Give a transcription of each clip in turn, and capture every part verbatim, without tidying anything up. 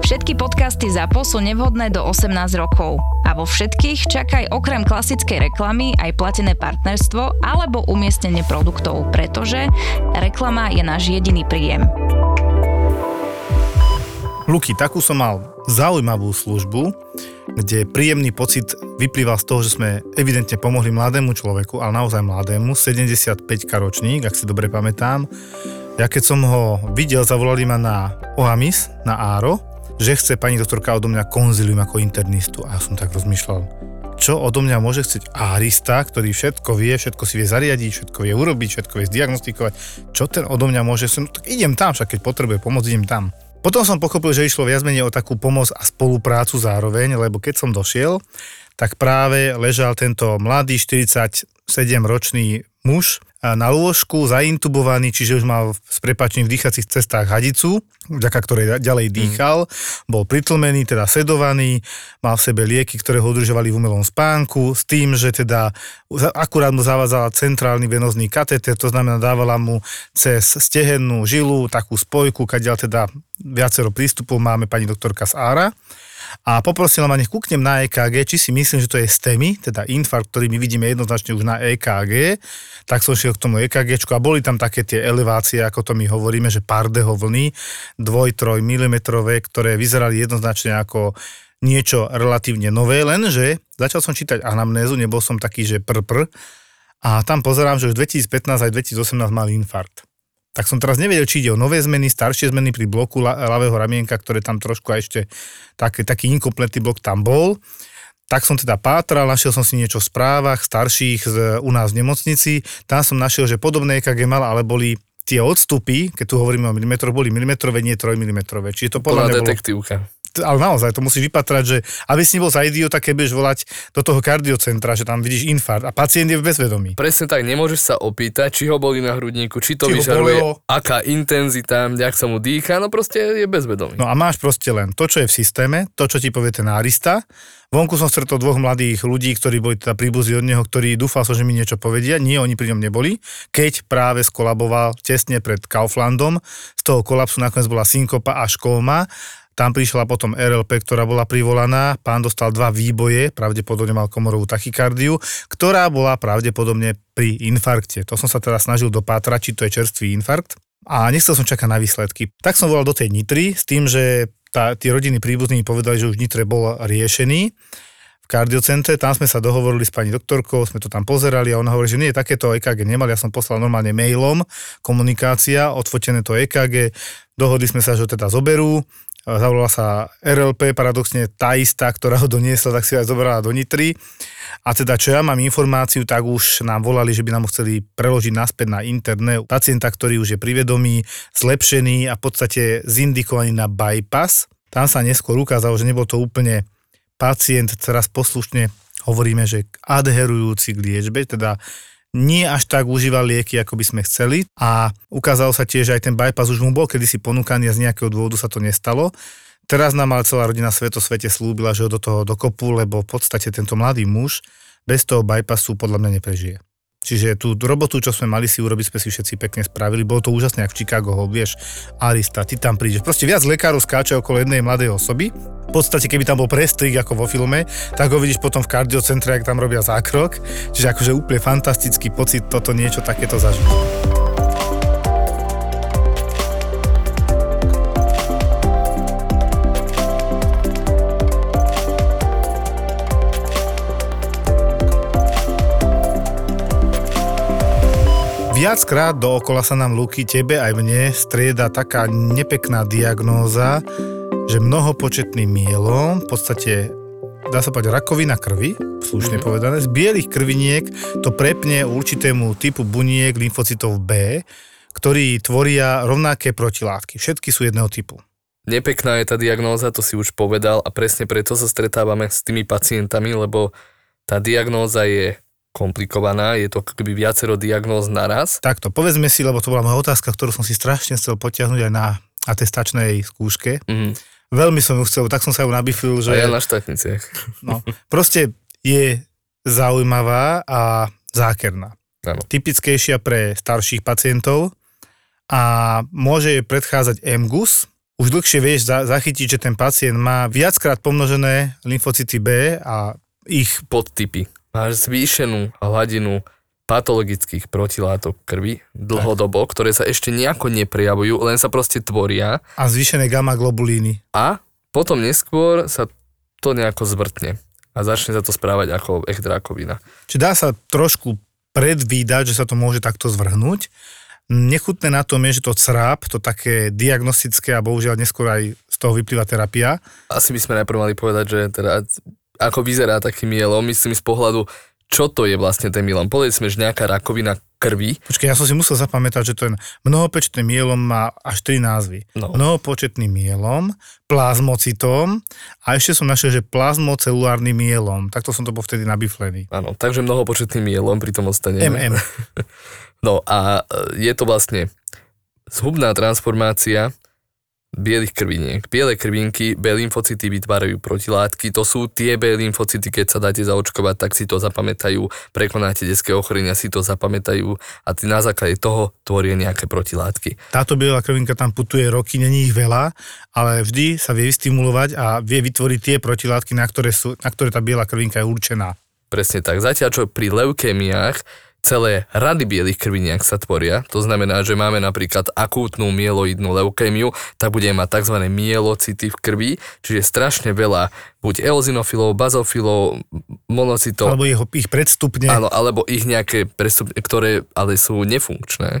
Všetky podcasty Zapo sú nevhodné do osemnásť rokov a vo všetkých čakaj okrem klasickej reklamy aj platené partnerstvo alebo umiestnenie produktov, pretože reklama je náš jediný príjem. Luky, takú som mal zaujímavú službu, kde príjemný pocit vyplýval z toho, že sme evidentne pomohli mladému človeku, ale naozaj mladému, sedemdesiatpäťka ročník, ak si dobre pamätám. Ja keď som ho videl, zavolali ma na Ohamis, na Áro, že chce pani doktorka odo mňa konzilium ako internistu. A ja som tak rozmýšľal, čo odo mňa môže chcieť árista, ktorý všetko vie, všetko si vie zariadiť, všetko vie urobiť, všetko vie zdiagnostikovať. Čo ten odo mňa môže? Som, tak idem tam, však keď potrebuje pomoc, idem tam. Potom som pochopil, že išlo viac menej o takú pomoc a spoluprácu zároveň, lebo keď som došiel, tak práve ležal tento mladý štyridsaťsedemročný muž na lôžku, zaintubovaný, čiže už mal s prepáčením v dýchacích cestách hadicu, vďaka ktorej ďalej dýchal, bol pritlmený, teda sedovaný, mal v sebe lieky, ktoré ho udržovali v umelom spánku, s tým, že teda akurát mu zavádzala centrálny venozný katéter, to znamená dávala mu cez stehennú žilu takú spojku, kadiaľ teda viacero prístupov máme pani doktorka z Ára. A poprosila ma, nech kúknem na é ká gé, či si myslím, že to je STEMI, teda infarkt, ktorý my vidíme jednoznačne už na é ká gé, tak som šiel k tomu é ká géčku a boli tam také tie elevácie, ako to my hovoríme, že Pardeho vlny, dva až tri milimetre, ktoré vyzerali jednoznačne ako niečo relatívne nové, lenže začal som čítať anamnézu, nebol som taký, že pr, pr a tam pozerám, že už dvetisícpätnásť aj dvetisícosemnásť mal infarkt. Tak som teraz nevedel, či ide o nové zmeny, staršie zmeny pri bloku ľavého ramienka, ktoré tam trošku aj ešte taký, taký inkompletný blok tam bol. Tak som teda pátral, našiel som si niečo v správach starších z, u nás v nemocnici. Tam som našiel, že podobné é ká gé mal, ale boli tie odstupy, keď tu hovoríme o milimetroch, boli milimetrové, nie trojmilimetrové. Čiže to podľa mňa bolo... detektívka. Ale naozaj, to musíš vypatrať, že aby si nebol za idiota, keď budeš volať do toho kardiocentra, že tam vidíš infarkt a pacient je v bezvedomí. Presne tak, nemôžeš sa opýtať, či ho boli na hrudníku, či to či vyžaruje, aká intenzita, jak sa mu dýchá, no proste je bezvedomý. No a máš proste len to, čo je v systéme, to, čo ti povie ten nárista. Vonku som stretol dvoch mladých ľudí, ktorí boli teda príbuzní od neho, ktorí dúfal som, že mi niečo povedia. Nie, oni pri ňom neboli, keď práve skolaboval tesne pred Kauflandom. Z toho kolapsu nakoniec bola synkopa až kóma. Tam prišla potom er el pé, ktorá bola privolaná, pán dostal dva výboje, pravdepodobne mal komorovú tachykardiu, ktorá bola pravdepodobne pri infarkte. To som sa teda snažil dopátrať, či to je čerstvý infarkt. A nechcel som čakať na výsledky. Tak som volal do tej Nitry s tým, že tá, tí rodiny príbuzní povedali, že už v Nitre bol riešený v kardiocentre. Tam sme sa dohovorili s pani doktorkou, sme to tam pozerali a ona hovorí, že nie, takéto é ká gé nemal. Ja som poslal normálne mailom komunikácia, odfotené to é ká gé. Dohodli sme sa, že teda zoberú. Zavolala sa er el pé, paradoxne tá istá, ktorá ho doniesla, tak si ho aj zobrala do Nitry. A teda, čo ja mám informáciu, tak už nám volali, že by nám ho chceli preložiť naspäť na interné. Pacienta, ktorý už je privedomý, zlepšený a v podstate zindikovaný na bypass. Tam sa neskôr ukázalo, že nebol to úplne pacient, teraz poslušne hovoríme, že adherujúci k liečbe, teda nie až tak užíval lieky, ako by sme chceli a ukázalo sa tiež, že aj ten bypass už mu bol kedysi ponúkaný a z nejakého dôvodu sa to nestalo. Teraz nám ale celá rodina sveto svete slúbila, že ho do toho dokopu, lebo v podstate tento mladý muž bez toho bypassu podľa mňa neprežije. Čiže tú robotu, čo sme mali si urobiť, sme si všetci pekne spravili. Bolo to úžasné, ako v Čikágo, vieš, arista, ty tam prídeš. Proste viac lekárov skáče okolo jednej mladej osoby. V podstate, keby tam bol prestrik ako vo filme, tak ho vidíš potom v kardiocentre, ak tam robia zákrok. Čiže akože úplne fantastický pocit toto niečo takéto zažiť. Viackrát dookola sa nám, Luky, tebe aj mne strieda taká nepekná diagnóza, že mnohopočetný mielom, v podstate dá sa povedať rakovina krvi, slušne povedané, z bielých krviniek to prepne určitému typu buniek lymfocytov B, ktorí tvoria rovnaké protilátky. Všetky sú jedného typu. Nepekná je tá diagnóza, to si už povedal a presne preto sa stretávame s tými pacientami, lebo tá diagnóza je komplikovaná, je to keby viacero diagnóz naraz. Takto, povedzme si, lebo to bola moja otázka, ktorú som si strašne chcel potiahnuť aj na atestačnej skúške. Mm. Veľmi som ju chcel, tak som sa ju nabifil, že... A ja na štátniciach. No, proste je zaujímavá a zákerná. Áno. Typickejšia pre starších pacientov a môže jej predchádzať em gé u es. Už dlhšie vieš zachytiť, že ten pacient má viackrát pomnožené lymfocyty B a ich podtypy. Máš zvýšenú hladinu patologických protilátok krvi dlhodobo, tak, ktoré sa ešte nejako neprejavujú, len sa proste tvoria. A zvýšené gamma globulíny. A potom neskôr sa to nejako zvrtne a začne sa to správať ako echtrákovina. Či dá sa trošku predvídať, že sa to môže takto zvrhnúť. Nechutné na tom je, že to cé er á pé, to také diagnostické a bohužiaľ neskôr aj z toho vyplýva terapia. Asi by sme najprv mali povedať, že teda ako vyzerá taký myelom, myslím z pohľadu, čo to je vlastne ten myelom? Povedzme, že nejaká rakovina krvi. Počkej, ja som si musel zapamätať, že ten mnohopočetný myelom má až tri názvy. No. Mnohopočetný myelom, plazmocytóm a ešte som našiel, že plazmocelulárny myelom. Takto som to bol vtedy nabiflený. Áno, takže mnohopočetný myelom pri tom ostane. em em. No a je to vlastne zhubná transformácia bielých krviniek. Biele krvinky, B lymfocyty vytvárajú protilátky, to sú tie B lymfocyty, keď sa dáte zaočkovať, tak si to zapamätajú, prekonáte detské ochorenia, si to zapamätajú a na základe toho tvoria nejaké protilátky. Táto biela krvinka tam putuje roky, není ich veľa, ale vždy sa vie vystimulovať a vie vytvoriť tie protilátky, na ktoré, sú, na ktoré tá biela krvinka je určená. Presne tak. Zatiaľ, čo pri leukémiách celé rady bielých krviniek sa tvoria, to znamená, že máme napríklad akútnu mieloidnú leukémiu, tak budeme mať tzv. Mielocity v krvi, čiže strašne veľa buď eozinofilov, bazofilov, monocitov. Alebo jeho, ich predstupne. Áno, alebo ich nejaké predstupne, ktoré ale sú nefunkčné.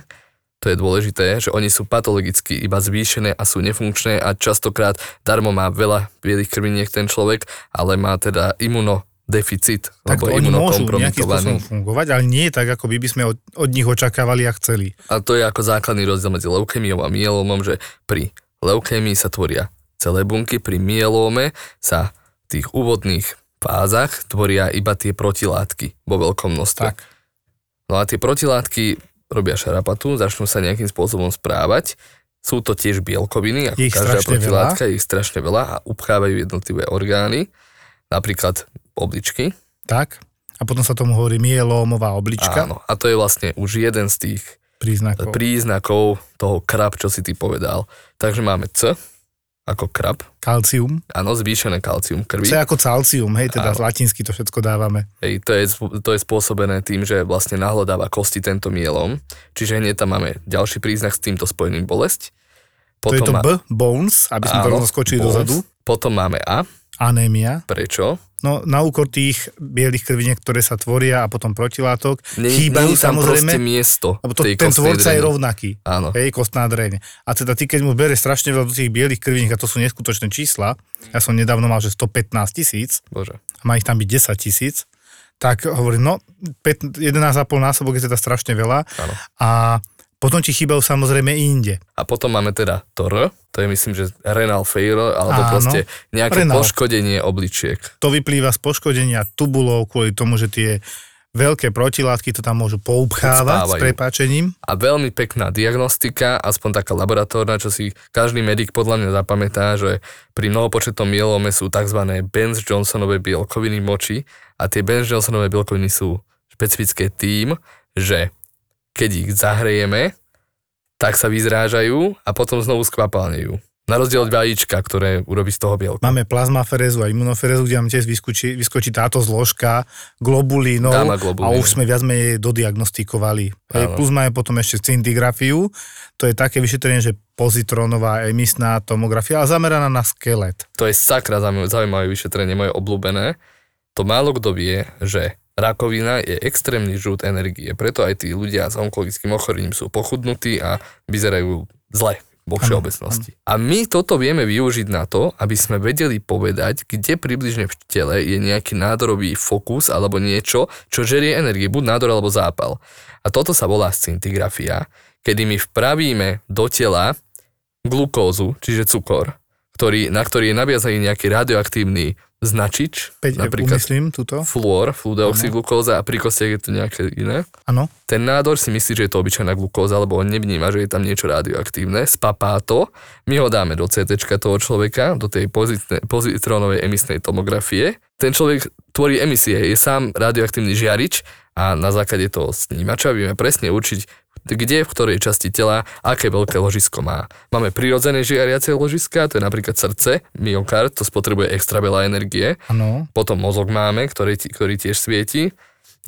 To je dôležité, že oni sú patologicky iba zvýšené a sú nefunkčné a častokrát darmo má veľa bielých krviniek ten človek, ale má teda imuno deficit, tak lebo imunokompromitovaný. Tak to oni môžu nejakým spôsobom fungovať, ale nie tak, ako by, by sme od, od nich očakávali a chceli. A to je ako základný rozdiel medzi leukémiou a myelómom, že pri leukémii sa tvoria celé bunky, pri myelóme sa v tých úvodných fázach tvoria iba tie protilátky vo veľkom množstve. Tak. No a tie protilátky robia šarapatu, začnú sa nejakým spôsobom správať. Sú to tiež bielkoviny, ako každá protilátka, veľa. Je ich strašne veľa a upchávajú jednotlivé orgány. Napríklad obličky. Tak. A potom sa tomu hovorí myelómová oblička. Áno. A to je vlastne už jeden z tých príznakov, príznakov toho krab, čo si ty povedal. Takže máme C ako krab. Kalcium. Áno, zvýšené kalcium krvi. C ako calcium, hej, teda z latinsky to všetko dávame. Hej, to je, to je spôsobené tým, že vlastne nahľadáva kosti tento myelóm. Čiže hneď tam máme ďalší príznak s týmto spojeným bolesť. Potom to je to má... B, bones, aby sme to skočili dozadu. Potom máme A. Anémia. Prečo? No na úkor tých bielých krviniek, ktoré sa tvoria a potom protilátok, chýbajú samozrejme. Proste miesto. Lebo to, ten tvorca je rovnaký. Áno. Hej, kostná dreň. A teda ty, keď mu bereš strašne veľa do tých bielých krviniek, a to sú neskutočné čísla, ja som nedávno mal, že stopätnásť tisíc, Bože. A má ich tam byť desať tisíc, tak hovorím, no jedenásť a pol násobok je teda strašne veľa. Áno. A potom ti chýbajú samozrejme inde. A potom máme teda to R, to je myslím, že renal failure, alebo áno, proste nejaké renal. Poškodenie obličiek. To vyplýva z poškodenia tubulov kvôli tomu, že tie veľké protilátky to tam môžu poupchávať Spávajú. S prepáčením. A veľmi pekná diagnostika, aspoň taká laboratórna, čo si každý medik podľa mňa zapamätá, že pri mnohopočetnom myelóme sú tzv. Bence-Jonesove bielkoviny moči a tie Bence-Jonesove bielkoviny sú špecifické tým, že keď ich zahrejeme, tak sa vyzrážajú a potom znovu skvapalnejú. Na rozdiel od vajíčka, ktoré urobí z toho bielko. Máme plazmaferézu a imunoferézu, kde nám tiež vyskočí, vyskočí táto zložka globulínov a už sme viac menej dodiagnostikovali. Hej, plus máme potom ešte scintigrafiu, to je také vyšetrenie, že pozitrónová emisná tomografia, ale zameraná na skelet. To je sakra zaujímavé vyšetrenie, moje obľúbené. To málo kto vie, že rakovina je extrémny žút energie, preto aj tí ľudia s onkologickým ochorením sú pochudnutí a vyzerajú zle vo všeobecnosti. A my toto vieme využiť na to, aby sme vedeli povedať, kde približne v tele je nejaký nádorový fokus alebo niečo, čo žerie energie, buď nádor alebo zápal. A toto sa volá scintigrafia, kedy my vpravíme do tela glukózu, čiže cukor, ktorý, na ktorý je naviazaný nejaký radioaktívny značič, napríklad myslím, tuto. Fluor, flúdeoxyglukóza a pri kostiach je to nejaké iné. Áno. Ten nádor si myslí, že je to obyčajná glukóza, lebo on nevníma, že je tam niečo radioaktívne. Spapá to, my ho dáme do CTčka toho človeka, do tej pozitne, pozitrónovej emisnej tomografie. Ten človek tvorí emisie, je sám radioaktívny žiarič a na základe toho snímača vieme presne určiť, kde, v ktorej časti tela, aké veľké ložisko má. Máme prirodzené žiariace ložiska, to je napríklad srdce, myokard, to spotrebuje extra veľa energie. Ano. Potom mozog máme, ktorý, ktorý tiež svieti.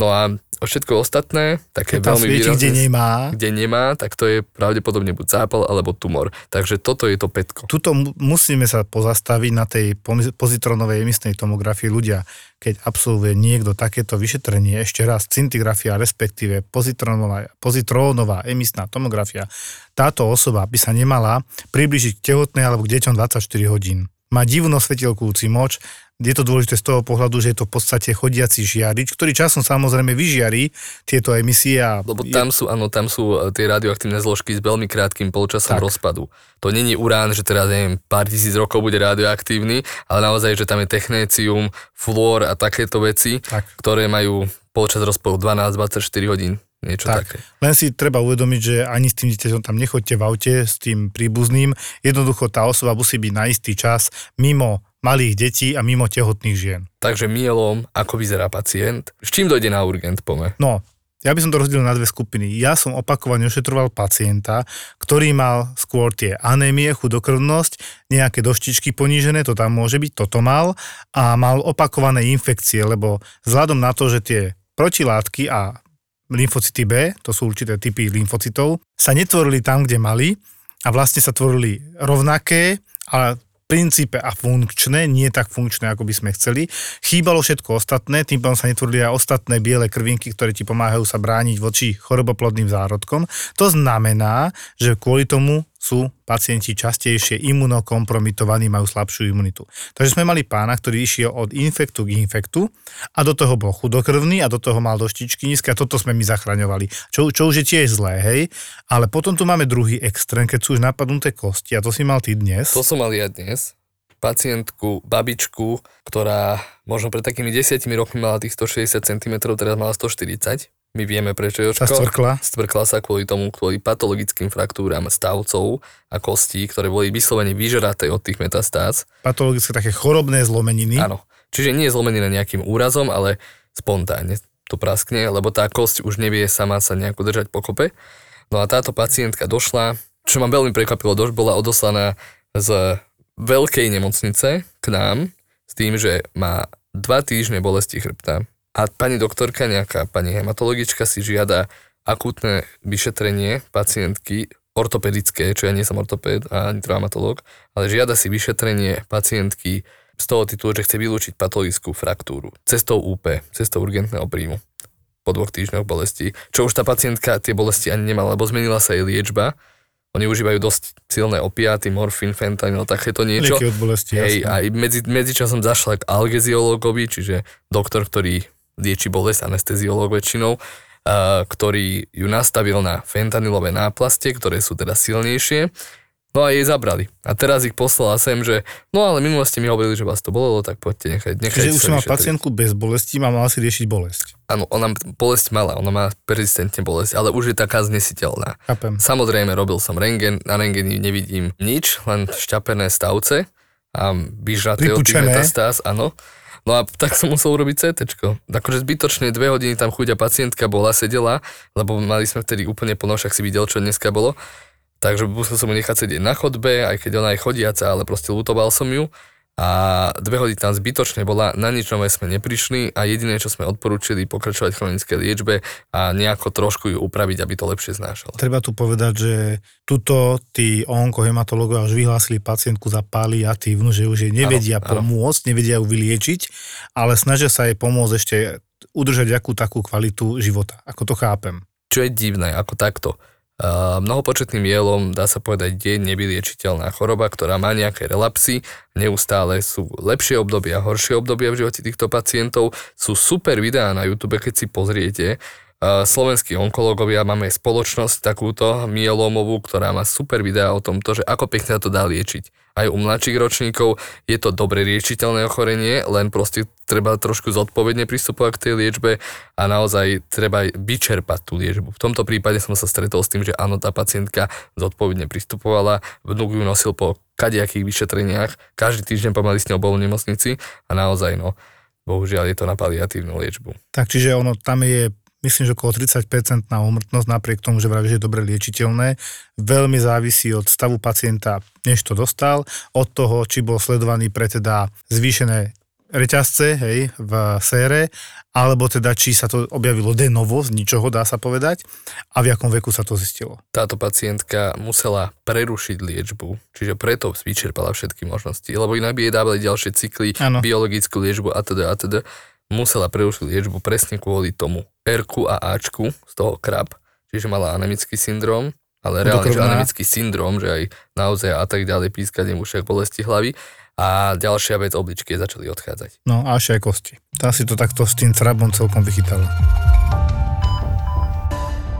No a všetko ostatné, také keď veľmi svieti, výrazné, kde nemá. kde nemá, tak to je pravdepodobne buď zápal alebo tumor. Takže toto je to pätko. Tuto musíme sa pozastaviť na tej pozitronovej emisnej tomografii ľudia. Keď absolvuje niekto takéto vyšetrenie, ešte raz scintigrafia, respektíve pozitrónová, pozitrónová emisná tomografia, táto osoba by sa nemala priblížiť k tehotnej alebo k deťom dvadsaťštyri hodín. Má divno svetelkujúci moč. Je to dôležité z toho pohľadu, že je to v podstate chodiaci žiarič, ktorý časom samozrejme vyžiarí tieto emisie. A lebo tam sú, áno, tam sú tie radioaktívne zložky s veľmi krátkym polčasom tak. Rozpadu. To není urán, že teraz, neviem, pár tisíc rokov bude radioaktívny, ale naozaj, že tam je technécium, fluor a takéto veci, tak. Ktoré majú polčas rozpadu dvanásť až dvadsaťštyri hodín. Niečo tak. Také. Len si treba uvedomiť, že ani s tým dieťaťom tam nechoďte v aute s tým príbuzným. Jednoducho tá osoba musí byť na istý čas mimo malých detí a mimo tehotných žien. Takže myelom, ako vyzerá pacient? S čím dojde na urgent pome? No, ja by som to rozdelil na dve skupiny. Ja som opakovane ošetroval pacienta, ktorý mal skôr tie anémie, chudokrvnosť, nejaké doštičky ponížené, to tam môže byť, toto mal, a mal opakované infekcie, lebo vzhľadom na to, že tie protilátky a lymfocyty B, to sú určité typy lymfocytov, sa netvorili tam, kde mali a vlastne sa tvorili rovnaké, ale v princípe a funkčné, nie tak funkčné, ako by sme chceli. Chýbalo všetko ostatné, tým pádom sa netvorili aj ostatné biele krvinky, ktoré ti pomáhajú sa brániť voči choroboplodným zárodkom. To znamená, že kvôli tomu sú pacienti častejšie imunokompromitovaní, majú slabšiu imunitu. Takže sme mali pána, ktorý išiel od infektu k infektu a do toho bol chudokrvný a do toho mal doštičky nízke a toto sme my zachraňovali. Čo, čo už je tiež zlé, hej? Ale potom tu máme druhý extrém, keď sú už napadnuté kosti a to si mal ty dnes. To som mal ja dnes. Pacientku, babičku, ktorá možno pred takými desiatimi rokmi mala tých stošesťdesiat centimetrov, teraz mala stoštyridsať. My vieme, prečo je očko. Stvrkla. Stvrkla sa kvôli tomu, kvôli patologickým fraktúram stavcov a kostí, ktoré boli vyslovene vyžraté od tých metastáz. Patologické také chorobné zlomeniny. Áno. Čiže nie je zlomenina nejakým úrazom, ale spontánne to praskne, lebo tá kosť už nevie sama sa nejako držať pokope. No a táto pacientka došla, čo ma veľmi prekvapilo, došla, bola odoslaná z veľkej nemocnice k nám s tým, že má dva týždne bolesti chrbta. A pani doktorka, nejaká pani hematologička si žiada akútne vyšetrenie pacientky ortopedické, čo ja nie som ortopéd a ani traumatológ, ale žiada si vyšetrenie pacientky z toho titulu, že chce vylúčiť patologickú fraktúru cestou ú pé, cestou urgentného príjmu po dvoch týždňoch bolesti, čo už tá pacientka tie bolesti ani nemala, lebo zmenila sa jej liečba. Oni užívajú dosť silné opiáty, morfín, fentanyl, takéto niečo. Lieky od bolesti, jasné. Aj medzi, medzičasom zašla k algeziológovi, čiže doktor, ktorý lieči bolesť, anesteziológ väčšinou, uh, ktorý ju nastavil na fentanylové náplastie, ktoré sú teda silnejšie, no a jej zabrali. A teraz ich poslala sem, že no ale minulé ste mi hovorili, že vás to bolelo, tak poďte nechať. nechať Čiže už má pacientku bez bolesti, má mala si riešiť bolesť. Áno, ona bolesť mala, ona má persistentne bolesť, ale už je taká znesiteľná. Chápem. Samozrejme, robil som rentgen, na rentgeni nevidím nič, len šťapené stavce a vyžraté od tých metastáz, áno. No a tak som musel urobiť CTčko. Akože zbytočne dve hodiny tam chudia pacientka bola, sedela, lebo mali sme vtedy úplne po nošach, si videl, čo dneska bolo. Takže musel som ju nechať sedieť na chodbe, aj keď ona je chodiaca, ale proste lutoval som ju. A dve hodiny tam zbytočne bola, na nič nové sme neprišli a jediné, čo sme odporúčili, pokračovať v chronickej liečbe a nejako trošku ju upraviť, aby to lepšie znášala. Treba tu povedať, že tuto tí onkohematológovia už vyhlásili pacientku za paliatívnu, že už jej nevedia ano, pomôcť, ano. Nevedia ju vyliečiť, ale snažia sa jej pomôcť ešte udržať akú takú kvalitu života, ako to chápem. Čo je divné, ako takto. Uh, mnohopočetným mielom, dá sa povedať, je nevyliečiteľná choroba, ktorá má nejaké relapsy, neustále sú lepšie obdobia, horšie obdobia v živote týchto pacientov, sú super videá na YouTube, keď si pozriete. Uh, slovenskí onkológovia, máme spoločnosť takúto mielomovú, ktorá má super videá o tom, to, že ako pekne sa to dá liečiť. aj u mladších ročníkov. Je to dobre riečiteľné ochorenie, len proste treba trošku zodpovedne pristupovať k tej liečbe a naozaj treba vyčerpať tú liečbu. V tomto prípade som sa stretol s tým, že áno, tá pacientka zodpovedne pristupovala, vnúk ju nosil po kadejakých vyšetreniach, každý týždeň pomaly s ňou bol v nemocnici a naozaj, no, bohužiaľ je to na paliatívnu liečbu. Tak čiže ono tam je, myslím, že okolo tridsať percent na úmrtnosť, napriek tomu, že vravíš, že je dobre liečiteľné. Veľmi závisí od stavu pacienta, než to dostal, od toho, či bol sledovaný pre teda zvýšené reťazce, hej, v sére, alebo teda, či sa to objavilo de novo, z ničoho, dá sa povedať, a v jakom veku sa to zistilo. Táto pacientka musela prerušiť liečbu, čiže preto vyčerpala všetky možnosti, lebo inak by jej dávali ďalšie cykly, ano. Biologickú liečbu atď. atď. Musela prerušiť liečbu presne kvôli tomu R-ku a A-čku z toho krab, čiže mala anemický syndrom, ale reálne, že anemický syndrom, že aj naozaj a tak ďalej pískanie mušiek bolesti hlavy a ďalšia vec, obličky začali odchádzať. No a až aj kosti. Tá si to takto s tým crabom celkom vychytala.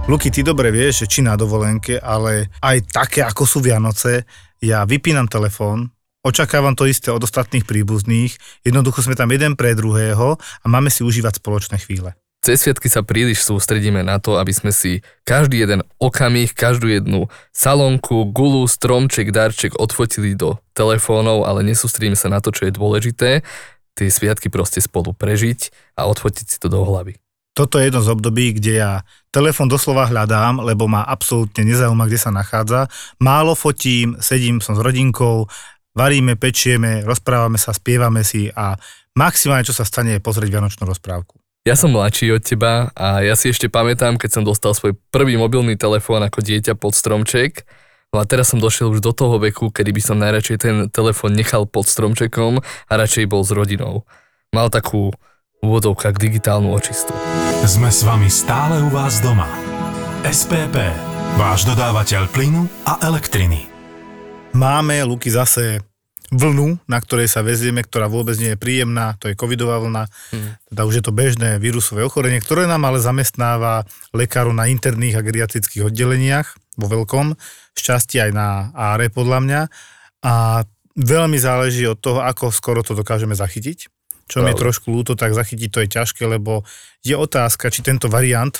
Luky, ty dobre vieš, že či na dovolenke, ale aj také, ako sú Vianoce, ja vypínam telefón, očakávam to isté od ostatných príbuzných, jednoducho sme tam jeden pre druhého a máme si užívať spoločné chvíle. Cez sviatky sa príliš sústredíme na to, aby sme si každý jeden okamih, každú jednu salónku, gulu, stromček, darček odfotili do telefónov, ale nesústredíme sa na to, čo je dôležité, tie sviatky proste spolu prežiť a odfotiť si to do hlavy. Toto je jedno z období, kde ja telefon doslova hľadám, lebo ma absolútne nezaujíma, kde sa nachádza. Málo fotím, sedím som s rodinkou, varíme, pečieme, rozprávame sa, spievame si a maximálne, čo sa stane, je pozrieť Vianočnú rozprávku. Ja som mladší od teba a ja si ešte pamätám, keď som dostal svoj prvý mobilný telefón ako dieťa pod stromček. A teraz som došiel už do toho veku, kedy by som najradšej ten telefón nechal pod stromčekom a radšej bol s rodinou. Mal takú úvodovka k digitálnu očistu. Sme s vami stále u vás doma. es pé pé, váš dodávateľ plynu a elektriny. Máme, Luky, zase vlnu, na ktorej sa vezieme, ktorá vôbec nie je príjemná, to je covidová vlna, hmm. teda už je to bežné vírusové ochorenie, ktoré nám ale zamestnáva lekárov na interných a geriatrických oddeleniach vo veľkom, šťastie aj na Áre podľa mňa a veľmi záleží od toho, ako skoro to dokážeme zachytiť. Čo mi je trošku ľúto, tak zachytiť to je ťažké, lebo je otázka, či tento variant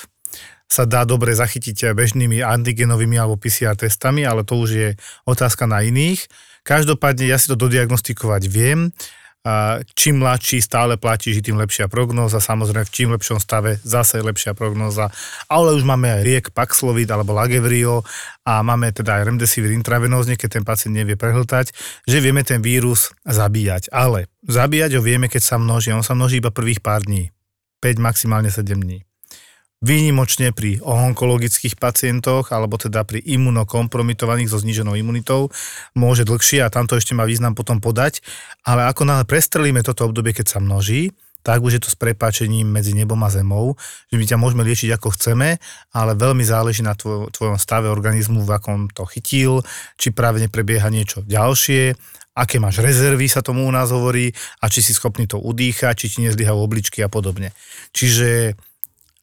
sa dá dobre zachytiť bežnými antigenovými alebo pé cé er testami, ale to už je otázka na iných. Každopádne ja si to dodiagnostikovať viem. Čím mladší stále platí, že tým lepšia prognóza, samozrejme v čím lepšom stave zase lepšia prognóza, ale už máme aj riek Paxlovid alebo Lagevrio a máme teda aj Remdesivir intravenózne, keď ten pacient nevie prehltať, že vieme ten vírus zabíjať. Ale zabíjať ho vieme, keď sa množí. On sa množí iba prvých pár dní. päť, maximálne sedem dní. Výnimočne pri onkologických pacientoch alebo teda pri imunokompromitovaných so zníženou imunitou môže dlhšie a tamto ešte má význam potom podať, ale ako náhle prestrelíme toto obdobie, keď sa množí, tak už je to s prepáčením medzi nebom a zemou, že my ťa môžeme liečiť ako chceme, ale veľmi záleží na tvoj, tvojom stave organizmu, v akom to chytil, či práve neprebieha niečo ďalšie, aké máš rezervy, sa tomu u nás hovorí, a či si schopný to udýchať, či ti nezlyhajú obličky a podobne. Čiže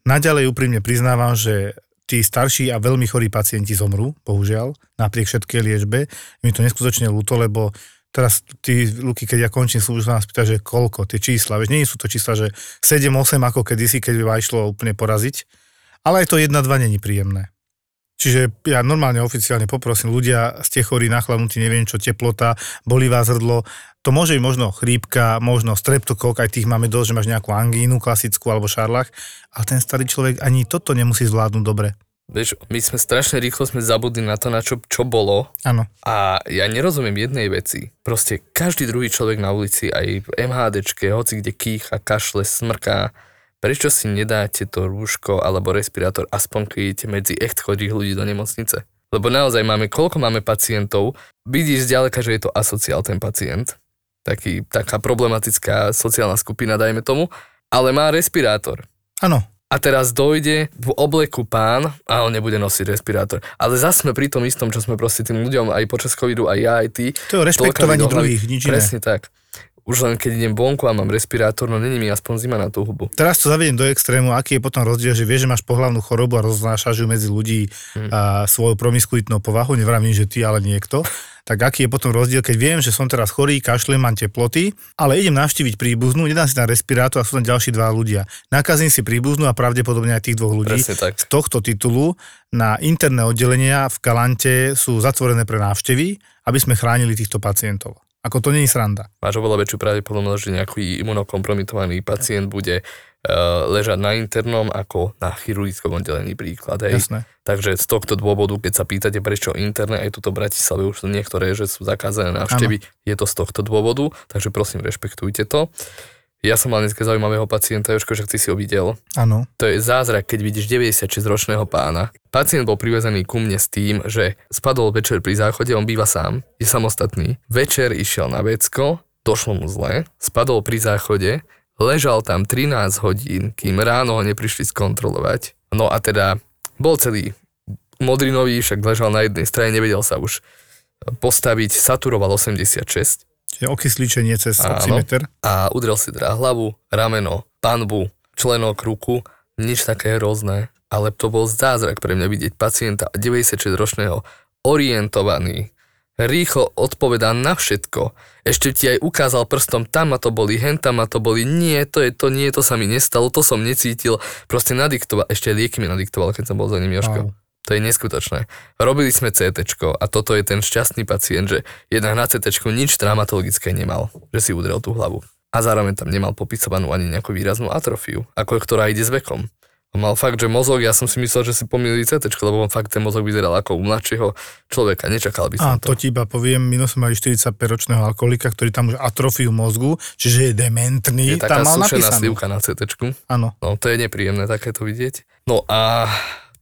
naďalej úprimne priznávam, že tí starší a veľmi chorí pacienti zomrú, bohužiaľ, napriek všetkej liečbe. Mi to neskutočne ľúto, lebo teraz tí Luky, keď ja končím službu, sa nás pýta, že koľko, tie čísla, veď nie sú to čísla, že sedem osem ako kedysi, keď by ma išlo úplne poraziť, ale aj to jedna dva není príjemné. Čiže ja normálne oficiálne poprosím, ľudia, ste chorí, nachladnutí, neviem čo, teplota, bolí vás hrdlo, to môže byť možno chrípka, možno streptokok, aj tých máme dosť, že máš nejakú angínu klasickú alebo šarlach, ale ten starý človek ani toto nemusí zvládnuť dobre. Vieš, my sme strašne rýchlo sme zabudli na to, na čo, čo bolo. Áno. A ja nerozumiem jednej veci. Proste každý druhý človek na ulici, aj v MHDčke, hoci kde kýcha, kašle, smrká. Prečo si nedáte to rúško alebo respirátor aspoň keď idete medzi echt chodých ľudí do nemocnice? Lebo naozaj máme, koľko máme pacientov, vidíš zďaleka, že je to asociál ten pacient, taký, taká problematická sociálna skupina, dajme tomu, ale má respirátor. Áno. A teraz dojde v obleku pán a on nebude nosiť respirátor. Ale zase sme pri tom istom, čo sme proste tým ľuďom aj počas covidu, aj ja, aj ty. To je rešpektovanie druhých, nič iné. Presne tak. Už len keď idem vonku a mám respirátor, no není mi aspoň zima na tú hubu. Teraz to zavediem do extrému, aký je potom rozdiel, že vieš, že máš pohlavnú chorobu a roznášaš ju medzi ľudí hmm. a svoju promiskuitnou povahu, nevravím, že ty, ale niekto. tak aký je potom rozdiel, keď viem, že som teraz chorý, kašlem, mám teploty, ale idem navštíviť príbuznú, nedám si na respirátor a sú tam ďalší dva ľudia. Nakazím si príbuznú a pravdepodobne aj tých dvoch ľudí. Z tohto titulu na interné oddelenia v Kalante sú zatvorené pre návštevy, aby sme chránili týchto pacientov. Ako to nie je sranda. Máš oveľa väčšiu pravdepodobnosť, že nejaký imunokompromitovaný pacient bude ležať na internom ako na chirurgickom oddelení príklad. Jasné. Takže z tohto dôvodu, keď sa pýtate, prečo interné, aj tuto v Bratislave už niektoré, že sú zakázané návštevy, je to z tohto dôvodu, takže prosím, rešpektujte to. Ja som mal dneska zaujímavého pacienta, Jožko, že ty si ho videl. Áno. To je zázrak, keď vidíš deväťdesiatšesťročného pána. Pacient bol privezený ku mne s tým, že spadol večer pri záchode, on býva sám, je samostatný. Večer išiel na vecko, došlo mu zle, spadol pri záchode, ležal tam trinásť hodín, kým ráno ho neprišli skontrolovať. No a teda bol celý modrinový, však ležal na jednej strane, nevedel sa už postaviť, saturoval osemdesiatšesť. Čiže okysličenie cez oximeter. A udrel si teda hlavu, rameno, panvu, členok, ruku, nič také hrozné. Ale to bol zázrak pre mňa vidieť pacienta deväťdesiatšesťročného, orientovaný, rýchlo odpovedá na všetko. Ešte ti aj ukázal prstom, tam ma to boli, hen tam ma to boli, nie, to je to, nie, to sa mi nestalo, to som necítil. Proste nadiktoval, ešte lieky mi nadiktoval, keď som bol za ním, Jožko. Wow. To je neskutočné. Robili sme CTčko a toto je ten šťastný pacient, že jednak na CTčku nič traumatologické nemal, že si udrel tú hlavu. A zároveň tam nemal popisovanú ani nejakú výraznú atrofiu, ako ktorá ide s vekom. On mal fakt, že mozog, ja som si myslel, že si pomýlili CTčko, lebo on fakt ten mozog vyzeral ako u mladšieho človeka, nečakal by som a to. A to ti iba poviem, my sme mali štyridsaťpäťročného alkoholika, ktorý tam už atrofiu mozgu, čiže je dementný, je tam mal napísané. Je taká sušená slivka na CTčku. Áno. No to je nepríjemné takéto vidieť. No a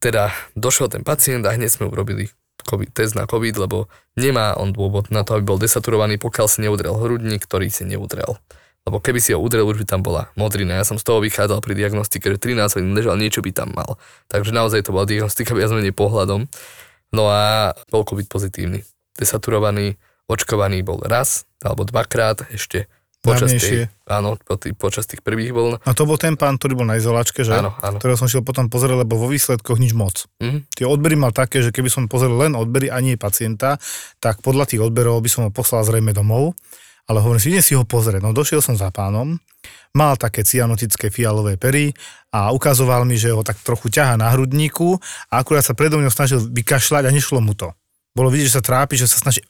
teda došiel ten pacient a hneď sme urobili COVID, test na COVID, lebo nemá on dôvod na to, aby bol desaturovaný, pokiaľ si neudrel hrudník, ktorý si neudrel. Lebo keby si ho udrel, už by tam bola modrina. Ja som z toho vychádzal pri diagnostike, že trinásť hodín ležal, niečo by tam mal. Takže naozaj to bola diagnostika viac menej pohľadom. No a bol COVID pozitívny. Desaturovaný, očkovaný bol raz alebo dvakrát ešte. Počas tej, áno, počas tých prvých bol. A to bol ten pán, ktorý bol na izolačke, že? Áno, áno. Ktorého som šiel potom pozrieť, lebo vo výsledkoch nič moc. Mm-hmm. Tie odbery mal také, že keby som pozrel len odbery a nie pacienta, tak podľa tých odberov by som ho poslal zrejme domov, ale hovorím si, idem si ho pozrieť. No došiel som za pánom, mal také cyanotické fialové pery a ukazoval mi, že ho tak trochu ťahá na hrudníku a akurát sa predo mňou snažil vykašľať a nešlo mu to. Bolo vidieť, že sa trápi, že sa snaží,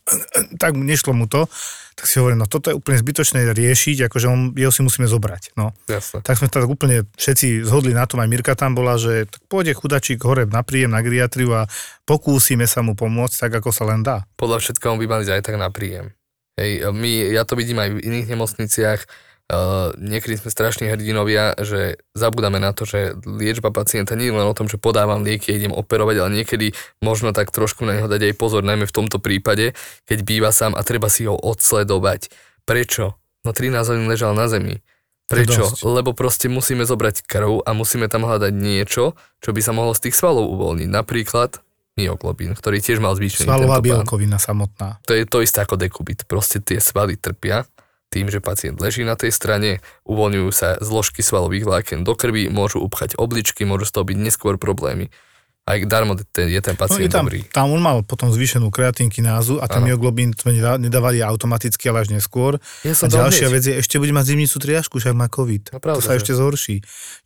tak nešlo mu to, tak si hovorím, no toto je úplne zbytočné riešiť, akože on, jeho si musíme zobrať. No. Jasne. Tak sme tak úplne všetci zhodli na tom, aj Mirka tam bola, že tak pôjde chudačík hore na príjem, na geriatriu a pokúsime sa mu pomôcť tak, ako sa len dá. Podľa všetkého by mali aj tak na príjem. Hej, my, ja to vidím aj v iných nemocniciach, Uh, niekedy sme strašní hrdinovia, že zabudáme na to, že liečba pacienta nie je len o tom, že podávam lieky a idem operovať, ale niekedy možno tak trošku na neho dať aj pozor, najmä v tomto prípade, keď býva sám a treba si ho odsledovať. Prečo? No trinásť hodín ležal na zemi. Prečo? Lebo proste musíme zobrať krv a musíme tam hľadať niečo, čo by sa mohlo z tých svalov uvoľniť. Napríklad myoglobín, ktorý tiež mal zvýšený. Svalová bielkovina samotná. To je to isté ako dekubit. Proste tie svaly trpia. Tým, že pacient leží na tej strane, uvoľňujú sa zložky svalových vláken do krvi, môžu upchať obličky, môžu z toho byť neskôr problémy. Aj darmo ten, je ten pacient no, tam, dobrý. Tam on mal potom zvýšenú kreatinkinázu a ten myoglobín sme nedávali automaticky, ale až neskôr. Ja a ďalšia vec je, ešte bude mať zimnicu triašku, však má COVID. No, pravda, to sa že? Ešte zhorší.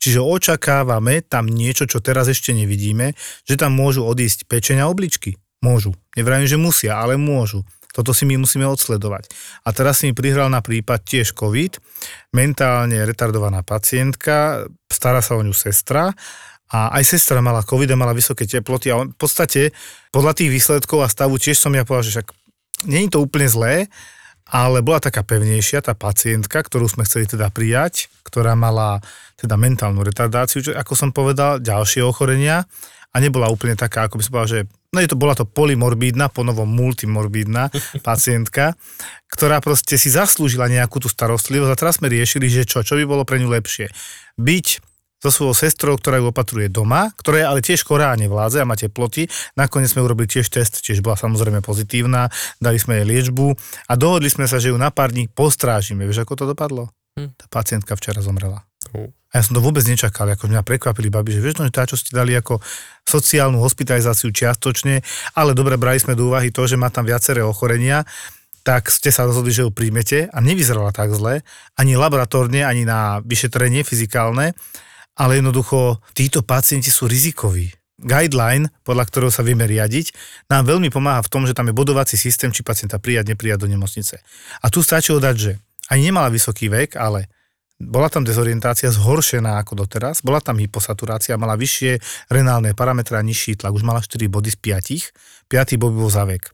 Čiže očakávame tam niečo, čo teraz ešte nevidíme, že tam môžu odísť pečenia obličky. Môžu. Nevrajím, že musia, ale môžu. Toto si my musíme odsledovať. A teraz si mi prihral na prípad tiež COVID, mentálne retardovaná pacientka, stará sa o ňu sestra a aj sestra mala COVID a mala vysoké teploty a on, v podstate podľa tých výsledkov a stavu tiež som ja povedal, že však nie je to úplne zlé, ale bola taká pevnejšia tá pacientka, ktorú sme chceli teda prijať, ktorá mala teda mentálnu retardáciu, čo, ako som povedal, ďalšie ochorenia a nebola úplne taká, ako by som povedal, že no je to, bola to polymorbídna, ponovo multimorbídna pacientka, ktorá proste si zaslúžila nejakú tú starostlivosť a teraz sme riešili, že čo, čo by bolo pre ňu lepšie. Byť so svojou sestrou, ktorá ju opatruje doma, ktorá je ale tiež chorá a nevládze a má teploty. Nakoniec sme urobili tiež test, tiež bola samozrejme pozitívna, dali sme jej liečbu a dohodli sme sa, že ju na pár dní postrážime. Vieš, ako to dopadlo? Tá pacientka včera zomrela. Mm. A ja som to vôbec nečakal, ako mňa prekvapili babi, že vieš, no, že tá, čo ste dali ako sociálnu hospitalizáciu čiastočne, ale dobre, brali sme do úvahy to, že má tam viaceré ochorenia, tak ste sa rozhodli, že ju príjmete a nevyzerala tak zle, ani laboratórne, ani na vyšetrenie fyzikálne, ale jednoducho títo pacienti sú rizikoví. Guideline, podľa ktorého sa vieme riadiť, nám veľmi pomáha v tom, že tam je bodovací systém, či pacienta prijať, neprijať do nemocnice. A tu stačilo dať, že ani nemala vysoký vek, ale bola tam dezorientácia zhoršená ako doteraz, bola tam hyposaturácia, mala vyššie renálne parametre a nižší tlak, už mala štyri body z päť, piaty bod bol za vek.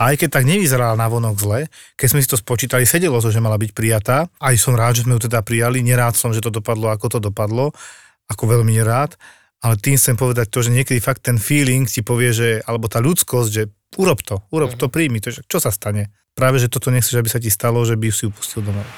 A aj keď tak nevyzerala navonok zle, keď sme si to spočítali, sedelo to, že mala byť prijatá, aj som rád, že sme ju teda prijali, nerád som, že to dopadlo, ako to dopadlo, ako veľmi nerád. Ale tým chcem povedať to, že niekedy fakt ten feeling ti povie, že, alebo tá ľudskosť, že urob to, urob to, príjmi to, čo sa stane. Práve, že toto nechceš, aby sa ti stalo, že by si ju pustil domov.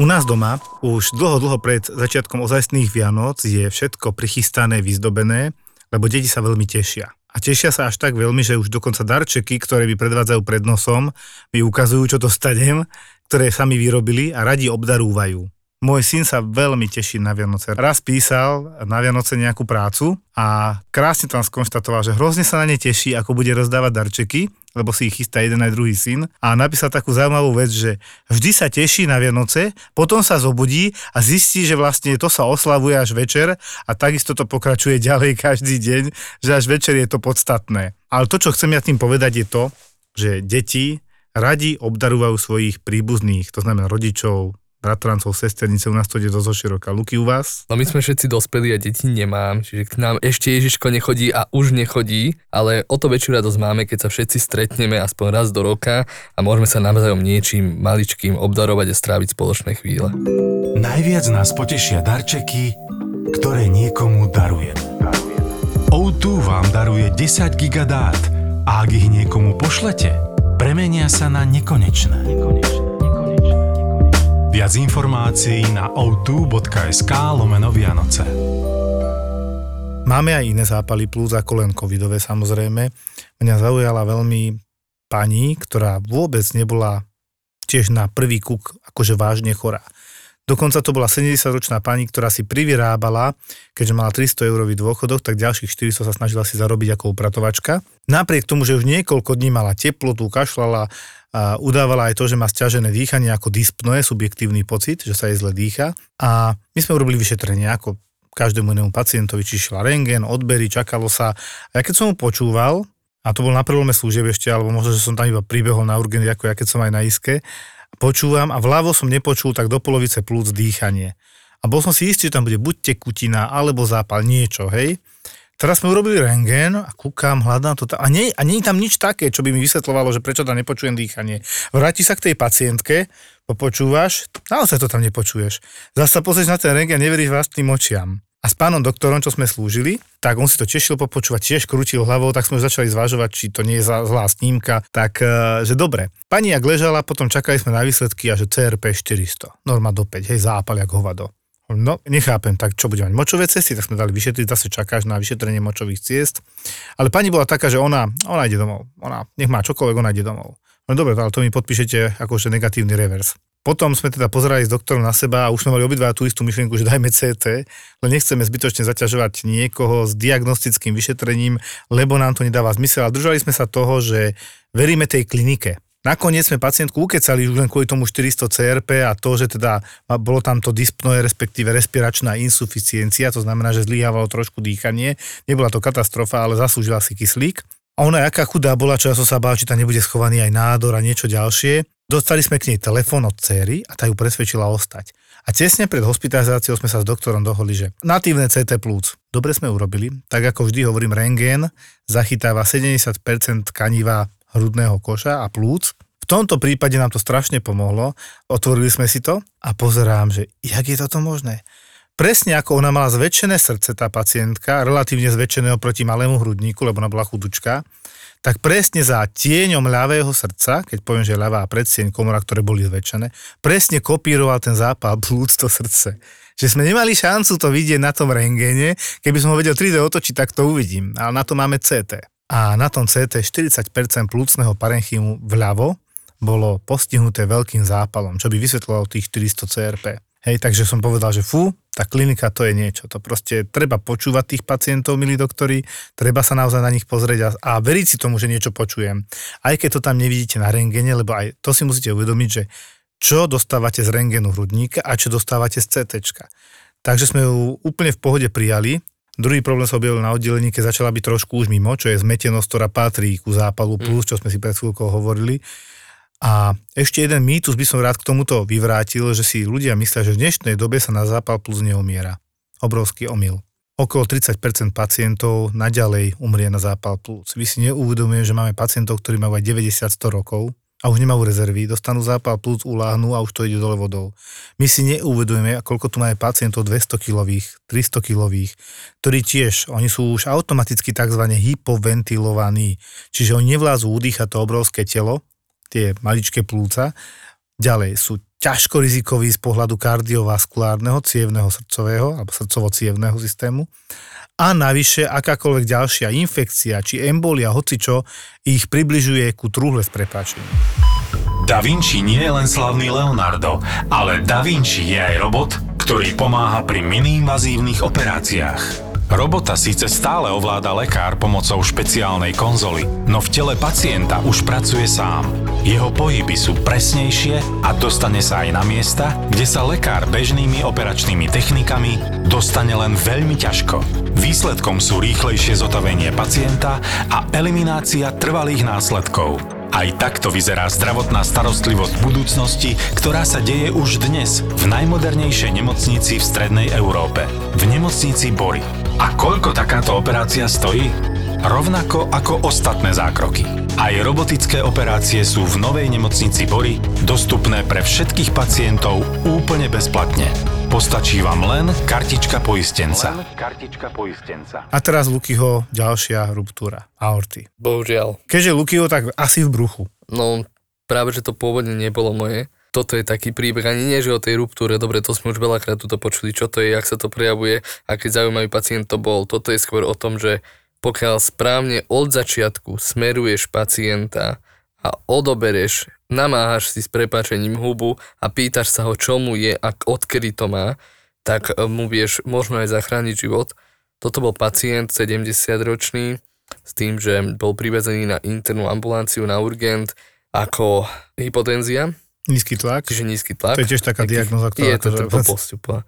U nás doma už dlho, dlho pred začiatkom ozajstných Vianoc je všetko prichystané, vyzdobené, lebo deti sa veľmi tešia. A tešia sa až tak veľmi, že už dokonca darčeky, ktoré mi predvádzajú pred nosom, mi ukazujú, čo dostanem, ktoré sami vyrobili a radi obdarúvajú. Môj syn sa veľmi teší na Vianoce. Raz písal na Vianoce nejakú prácu a krásne tam skonštatoval, že hrozne sa na ne teší, ako bude rozdávať darčeky, lebo si ich chystá jeden aj druhý syn. A napísal takú zaujímavú vec, že vždy sa teší na Vianoce, potom sa zobudí a zistí, že vlastne to sa oslavuje až večer a takisto to pokračuje ďalej každý deň, že až večer je to podstatné. Ale to, čo chcem ja tým povedať, je to, že deti radi obdarúvajú svojich príbuzných, to znamená rodičov, bratrancov, sesternice, u nás to ide dosť široká. Luky u vás? No my sme všetci dospelí a deti nemám, čiže k nám ešte Ježiško nechodí a už nechodí, ale o to väčšiu radosť máme, keď sa všetci stretneme aspoň raz do roka a môžeme sa navzájom niečím maličkým obdarovať a stráviť spoločné chvíle. Najviac nás potešia darčeky, ktoré niekomu darujem. ó dva vám daruje desať giga dát a ak ich niekomu pošlete, premenia sa na nekonečné. nekonečné. Viac informácií na o dva bodka es ká lomeno Vianoce. Máme aj iné zápaly plus ako len covidové, samozrejme. Mňa zaujala veľmi pani, ktorá vôbec nebola tiež na prvý kuk akože vážne chorá. Dokonca to bola sedemdesiatročná pani, ktorá si privyrábala, keďže mala tristo eurový dôchodok, tak ďalších štyristo sa snažila si zarobiť ako upratovačka. Napriek tomu, že už niekoľko dní mala teplotu, kašľala, a udávala aj to, že má sťažené dýchanie ako dyspnoe, subjektívny pocit, že sa jej zle dýcha. A my sme urobili vyšetrenie ako každému inému pacientovi, či šla rentgen, odbery, čakalo sa. A ja keď som ho počúval, a to bol na prelome služieb ešte, alebo možno, že som tam iba pribehol na urgent, ako ja keď som aj na iske, počúvam a vľavo som nepočul tak do polovice plúc dýchanie. A bol som si istý, že tam bude buď tekutina, alebo zápal, niečo, hej. Teraz sme urobili rentgen a kúkam, hľadám to tam. A nie, a nie je tam nič také, čo by mi vysvetľovalo, že prečo tam nepočujem dýchanie. Vráti sa k tej pacientke, popočúvaš, naozaj to tam nepočuješ. Zasa pozrieš na ten rentgen a neveríš vlastným očiam. A s pánom doktorom, čo sme slúžili, tak on si to tešil popočúvať, tiež krútil hlavou, tak sme už začali zvažovať, či to nie je zlá snímka. Tak, že dobre. Pani jak ležala, potom čakali sme na výsledky a že cé er pé štyristo. Norma do päť, hej, zápal jak hovado. No, nechápem, tak čo bude mať močové cesty, tak sme dali vyšetriť, zase čakáš na vyšetrenie močových ciest. Ale pani bola taká, že ona, ona ide domov, ona, nech má čokoľvek, ona ide domov. No dobre, ale to mi podpíšete akože negatívny revers. Potom sme teda pozerali s doktorom na seba a už sme mali obidva tú istú myšlienku, že dajme cé té, len nechceme zbytočne zaťažovať niekoho s diagnostickým vyšetrením, lebo nám to nedáva zmysel a držali sme sa toho, že veríme tej klinike. Nakoniec sme pacientku ukecali už len kvôli tomu štyristo cé er pé a to, že teda bolo tam to dyspnoe, respektíve respiračná insuficiencia, to znamená, že zlyhávalo trošku dýchanie. Nebola to katastrofa, ale zaslúžila si kyslík. A ona aká chudá bola, čo ja som sa bál, či tam nebude schovaný aj nádor a niečo ďalšie. Dostali sme k nej telefón od céry a tá ju presvedčila ostať. A tesne pred hospitalizáciou sme sa s doktorom dohodli, že natívne cé té plúc. Dobre sme urobili, tak ako vždy hovorím, rentgen zachytáva sedemdesiat percent tkaniva hrudného koša a plúc. V tomto prípade nám to strašne pomohlo, otvorili sme si to a pozerám, že jak je toto možné. Presne ako ona mala zväčšené srdce, tá pacientka, relatívne zväčšené oproti malému hrudníku, lebo ona bola chudučka, tak presne za tieňom ľavého srdca, keď poviem, že ľavá predsieň komora, ktoré boli zväčšené, presne kopíroval ten zápal plúc to srdce. Že sme nemali šancu to vidieť na tom rentgene, keby som ho vedel tri dé otočiť, tak to uvidím, ale na to máme cé té. A na tom cé té štyridsať percent plúcneho parenchymu vľavo bolo postihnuté veľkým zápalom, čo by vysvetľovalo tých štyristo cé er pé. Hej, takže som povedal, že fú, tá klinika to je niečo. To proste treba počúvať tých pacientov, milí doktori, treba sa naozaj na nich pozrieť a, a veriť si tomu, že niečo počujem. Aj keď to tam nevidíte na rentgene, lebo aj to si musíte uvedomiť, že čo dostávate z rentgenu hrudníka a čo dostávate z CTčka. Takže sme ju úplne v pohode prijali. Druhý problém sa objavil na oddelení, keď začala byť trošku už mimo, čo je zmetenosť, ktorá patrí ku zápalu plus, čo sme si pred chvíľkou hovorili. A ešte jeden mýtus by som rád k tomuto vyvrátil, že si ľudia myslia, že v dnešnej dobe sa na zápal plus neumiera. Obrovský omyl. Okolo tridsať percent pacientov naďalej umrie na zápal plus. Vy si neuvedomujeme, že máme pacientov, ktorí majú aj deväťdesiat až sto rokov a už nemajú rezervy, dostanú zápal plus, uláhnú a už to ide dole vodou. My si neuvedomujeme, koľko tu máme pacientov dvestokilových, tristokilových, ktorí tiež, oni sú už automaticky tzv. Hypoventilovaní, čiže oni nevládzu udýchať to obrovské telo, tie maličké plúca, ďalej sú ťažko rizikoví z pohľadu kardiovaskulárneho, cievneho, srdcového alebo srdcovo-cievneho systému a navyše akákoľvek ďalšia infekcia či embolia, hocičo, ich približuje ku truhle s prepáčením. Da Vinci nie je len slavný Leonardo, ale Da Vinci je aj robot, ktorý pomáha pri miniinvazívnych operáciách. Robota síce stále ovláda lekár pomocou špeciálnej konzoly, no v tele pacienta už pracuje sám. Jeho pohyby sú presnejšie a dostane sa aj na miesta, kde sa lekár bežnými operačnými technikami dostane len veľmi ťažko. Výsledkom sú rýchlejšie zotavenie pacienta a eliminácia trvalých následkov. Aj takto vyzerá zdravotná starostlivosť budúcnosti, ktorá sa deje už dnes v najmodernejšej nemocnici v strednej Európe, v nemocnici Bory. A koľko takáto operácia stojí? Rovnako ako ostatné zákroky. Aj robotické operácie sú v novej nemocnici Bory dostupné pre všetkých pacientov úplne bezplatne. Postačí vám len kartička poistenca. Len kartička poistenca. A teraz Lukyho ďalšia ruptúra aorty. Bohužiaľ. Keďže Lukyho, tak asi v bruchu. No, práve že to pôvodne nebolo moje. Toto je taký príbeh, ani nie, že o tej ruptúre, dobre, to sme už veľakrát tuto počuli, čo to je, jak sa to prejavuje a keď zaujímavý pacient to bol. Toto je skôr o tom, že pokiaľ správne od začiatku smeruješ pacienta a odobereš, namáhaš si s prepáčením hubu a pýtaš sa ho, čo mu je a odkedy to má, tak mu vieš možno aj zachrániť život. Toto bol pacient sedemdesiatročný s tým, že bol privezený na internú ambulanciu na urgent ako hypotenzia. Nízky tlak. Čiže nízky tlak. To je tiež taká diagnóza, ktorá... Je to, to, to postupla.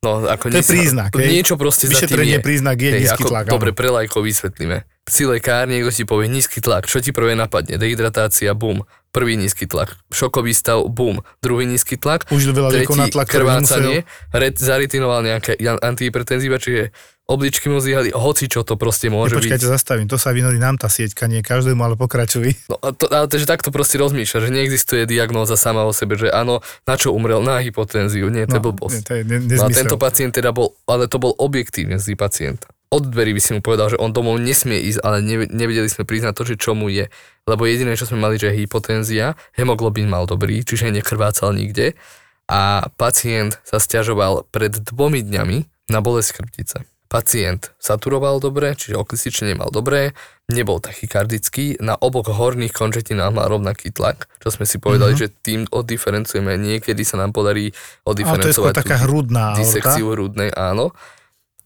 No, ako to je príznak. Sa, niečo proste za tým je. Príznak je hej, nízky ako, tlak. Dobre, pre lajkov vysvetlíme. Psi lekár, niekto ti povie nízky tlak, čo ti prvé napadne? Dehydratácia, bum. Prvý nízky tlak, šokový stav, bum. Druhý nízky tlak, už veľa tretí tlak, krvácanie, musel... zaritinoval nejaké antihypertenzíva, čiže obličky mu zlyhali, hoci čo to proste môže byť. Počkajte, zastavím, to sa vynorí nám tá sieťka, nie každému, ale pokračuj. No, to, ale takže takto proste rozmýšľa, že neexistuje diagnóza sama o sebe, že áno, na čo umrel, na hypotenziu, nie, to no, je blbosť. To je ne, no a tento pacient teda bol, ale to bol objektívne zlý pacient. Od dverí by si mu povedal, že on domov nesmie ísť, ale nevedeli sme priznať to, že čo mu je. Lebo jediné, čo sme mali, že hypotenzia, hemoglobín mal dobrý, čiže nekrvácal nikde a pacient sa sťažoval pred dvomi dňami na bolesť chrbtice. Pacient saturoval dobre, čiže okysličenie mal dobré, nebol tachykardický, na oboch horných končetinách mal rovnaký tlak, čo sme si povedali, mm-hmm. že tým oddiferencujeme, niekedy sa nám podarí oddiferencovať tú hrudná disekciu aorta. Hrudnej, áno.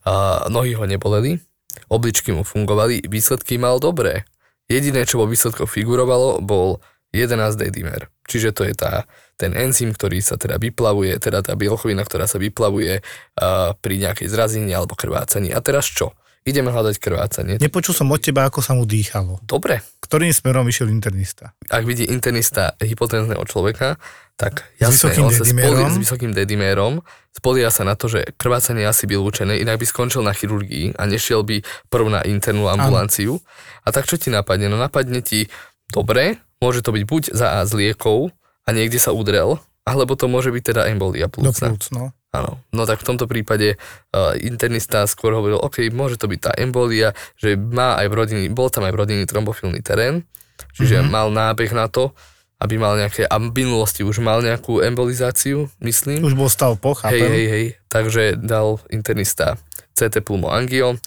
A nohy ho neboleli, obličky mu fungovali, výsledky mal dobré. Jediné, čo vo výsledkoch figurovalo, bol jedenásť D dimer, čiže to je tá... ten enzym, ktorý sa teda vyplavuje, teda tá bielkovina, ktorá sa vyplavuje uh, pri nejakej zrazení alebo krvácaní. A teraz čo? Ideme hľadať krvácanie. Nepočul som od teba, ako sa mu dýchalo. Dobre. Ktorým smerom išiel internista? Ak vidí internista hypotenzného človeka, tak jasne, on sa spolia s vysokým D-dimérom, spolia sa na to, že krvácanie asi by lúčené, inak by skončil na chirurgii a nešiel by prv na internú ambulanciu. Ano. A tak čo ti napadne? No napadne ti, dobre, môže to byť buď za A z liekov, a niekde sa udrel, alebo to môže byť teda embolia plúcna. No. Áno. No tak v tomto prípade uh, internista skôr hovoril, OK, môže to byť tá embolia, že má aj v rodine, bol tam aj v rodine trombofilný terén, čiže mm-hmm. mal nábeh na to, aby mal nejaké, a v minulosti už mal nejakú embolizáciu, myslím. Už bol stav po, chápem. Hej, hej, hej. Takže dal internista cé té pulmo angio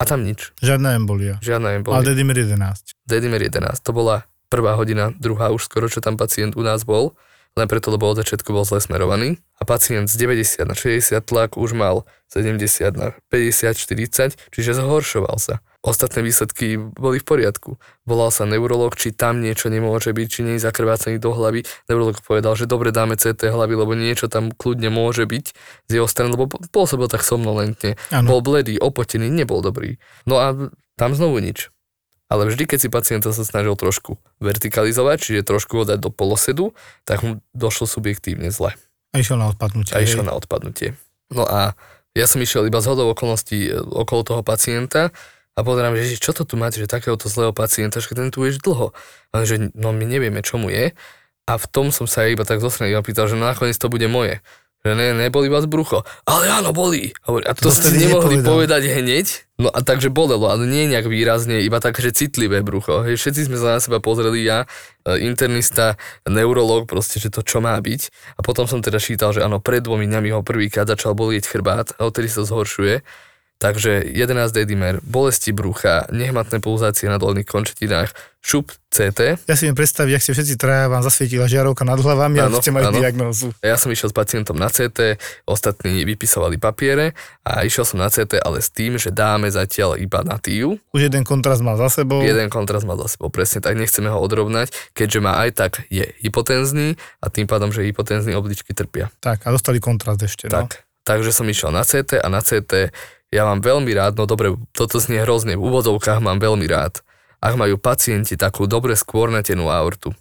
a tam nič. Žiadna embolia. Žiadna embolia. Ale D-dimer jedenásť. D-dimer jedenásť, to bola prvá hodina, druhá už skoro, čo tam pacient u nás bol, len preto, lebo od začiatku bol zle smerovaný. A pacient z deväťdesiat na šesťdesiat tlak už mal sedemdesiat na päťdesiat štyridsať, čiže zhoršoval sa. Ostatné výsledky boli v poriadku. Volal sa neurológ, či tam niečo nemôže byť, či nie je zakrvácený do hlavy. Neurológ povedal, že dobre, dáme cé té hlavy, lebo niečo tam kľudne môže byť z jeho strany, lebo pôsobil tak somnolentne. Ano. Bol bledý, opotený, nebol dobrý. No a tam znovu nič. Ale vždy, keď si pacienta sa snažil trošku vertikalizovať, čiže trošku ho dať do polosedu, tak mu došlo subjektívne zle. A išiel na odpadnutie. A išiel na odpadnutie. No a ja som išiel iba zhodou okolností okolo toho pacienta a povedal, že čo to tu máte, že takéhoto zlého pacienta, že ten tu je dlho. Ale že no my nevieme, čo mu je. A v tom som sa iba tak zosnel a pýtal, že no, nakoniec to bude moje. Že ne, neboli vás brucho. Ale áno, bolí. A to, to ste nemohli povedať hneď. No a takže bolelo, ale nie nejak výrazne, iba tak, že citlivé brucho. Hej, všetci sme sa na seba pozreli, ja, internista, neurológ, proste, že to čo má byť. A potom som teda šítal, že áno, pred dvomi dňami ho prvýkrát začal bolieť chrbát a odtedy sa zhoršuje. Takže jedenásť dedimer, bolesti brucha, nehmatné pulzácie na dolných končetinách, šup, cé té. Ja si viem predstaviť, ak ste všetci traja, vám zasvietila žiarovka nad hlavami a ste mali diagnózu. Ja som išiel s pacientom na cé té, ostatní vypisovali papiere a išiel som na cé té, ale s tým, že dáme zatiaľ iba natívu. Už jeden kontrast mal za sebou. Jeden kontrast mal za sebou, presne tak, nechceme ho odrovnať, keďže má aj tak je hypotenzný a tým pádom, že hypotenzní obličky trpia. Tak, a dostali kontrast ešte, no? Tak, takže som išiel na cé té a na cé té ja mám veľmi rád, no dobre, toto znie hrozne, v úvodovkách mám veľmi rád, ak majú pacienti takú dobre skvornatenú aortu.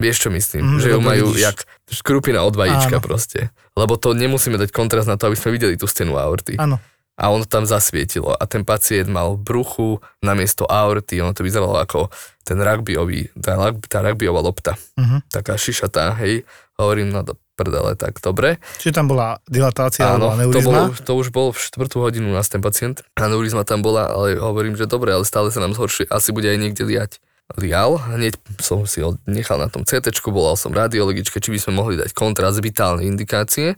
Vieš, čo myslím? Mm, že ju majú vidíš. Jak škrupina od vajíčka proste. Lebo to nemusíme dať kontrast na to, aby sme videli tú stenu aorty. Áno. A ono tam zasvietilo. A ten pacient mal bruchu namiesto aorty. Ono to vyzeralo ako ten rugbyový, tá, tá rugbyová lopta. Uh-huh. Taká šišatá, hej. Hovorím, no do prdele, tak dobre. Čiže tam bola dilatácia alebo aneurizma? Áno, to, to už bolo v štvrtú hodinu u nás ten pacient. Aneurizma tam bola, ale hovorím, že dobre, ale stále sa nám zhoršuje. Asi bude aj niekde liať. Lial, hneď som si ho nechal na tom CTčku, volal som radiologičke, či by sme mohli dať kontrast, vitálne indikácie.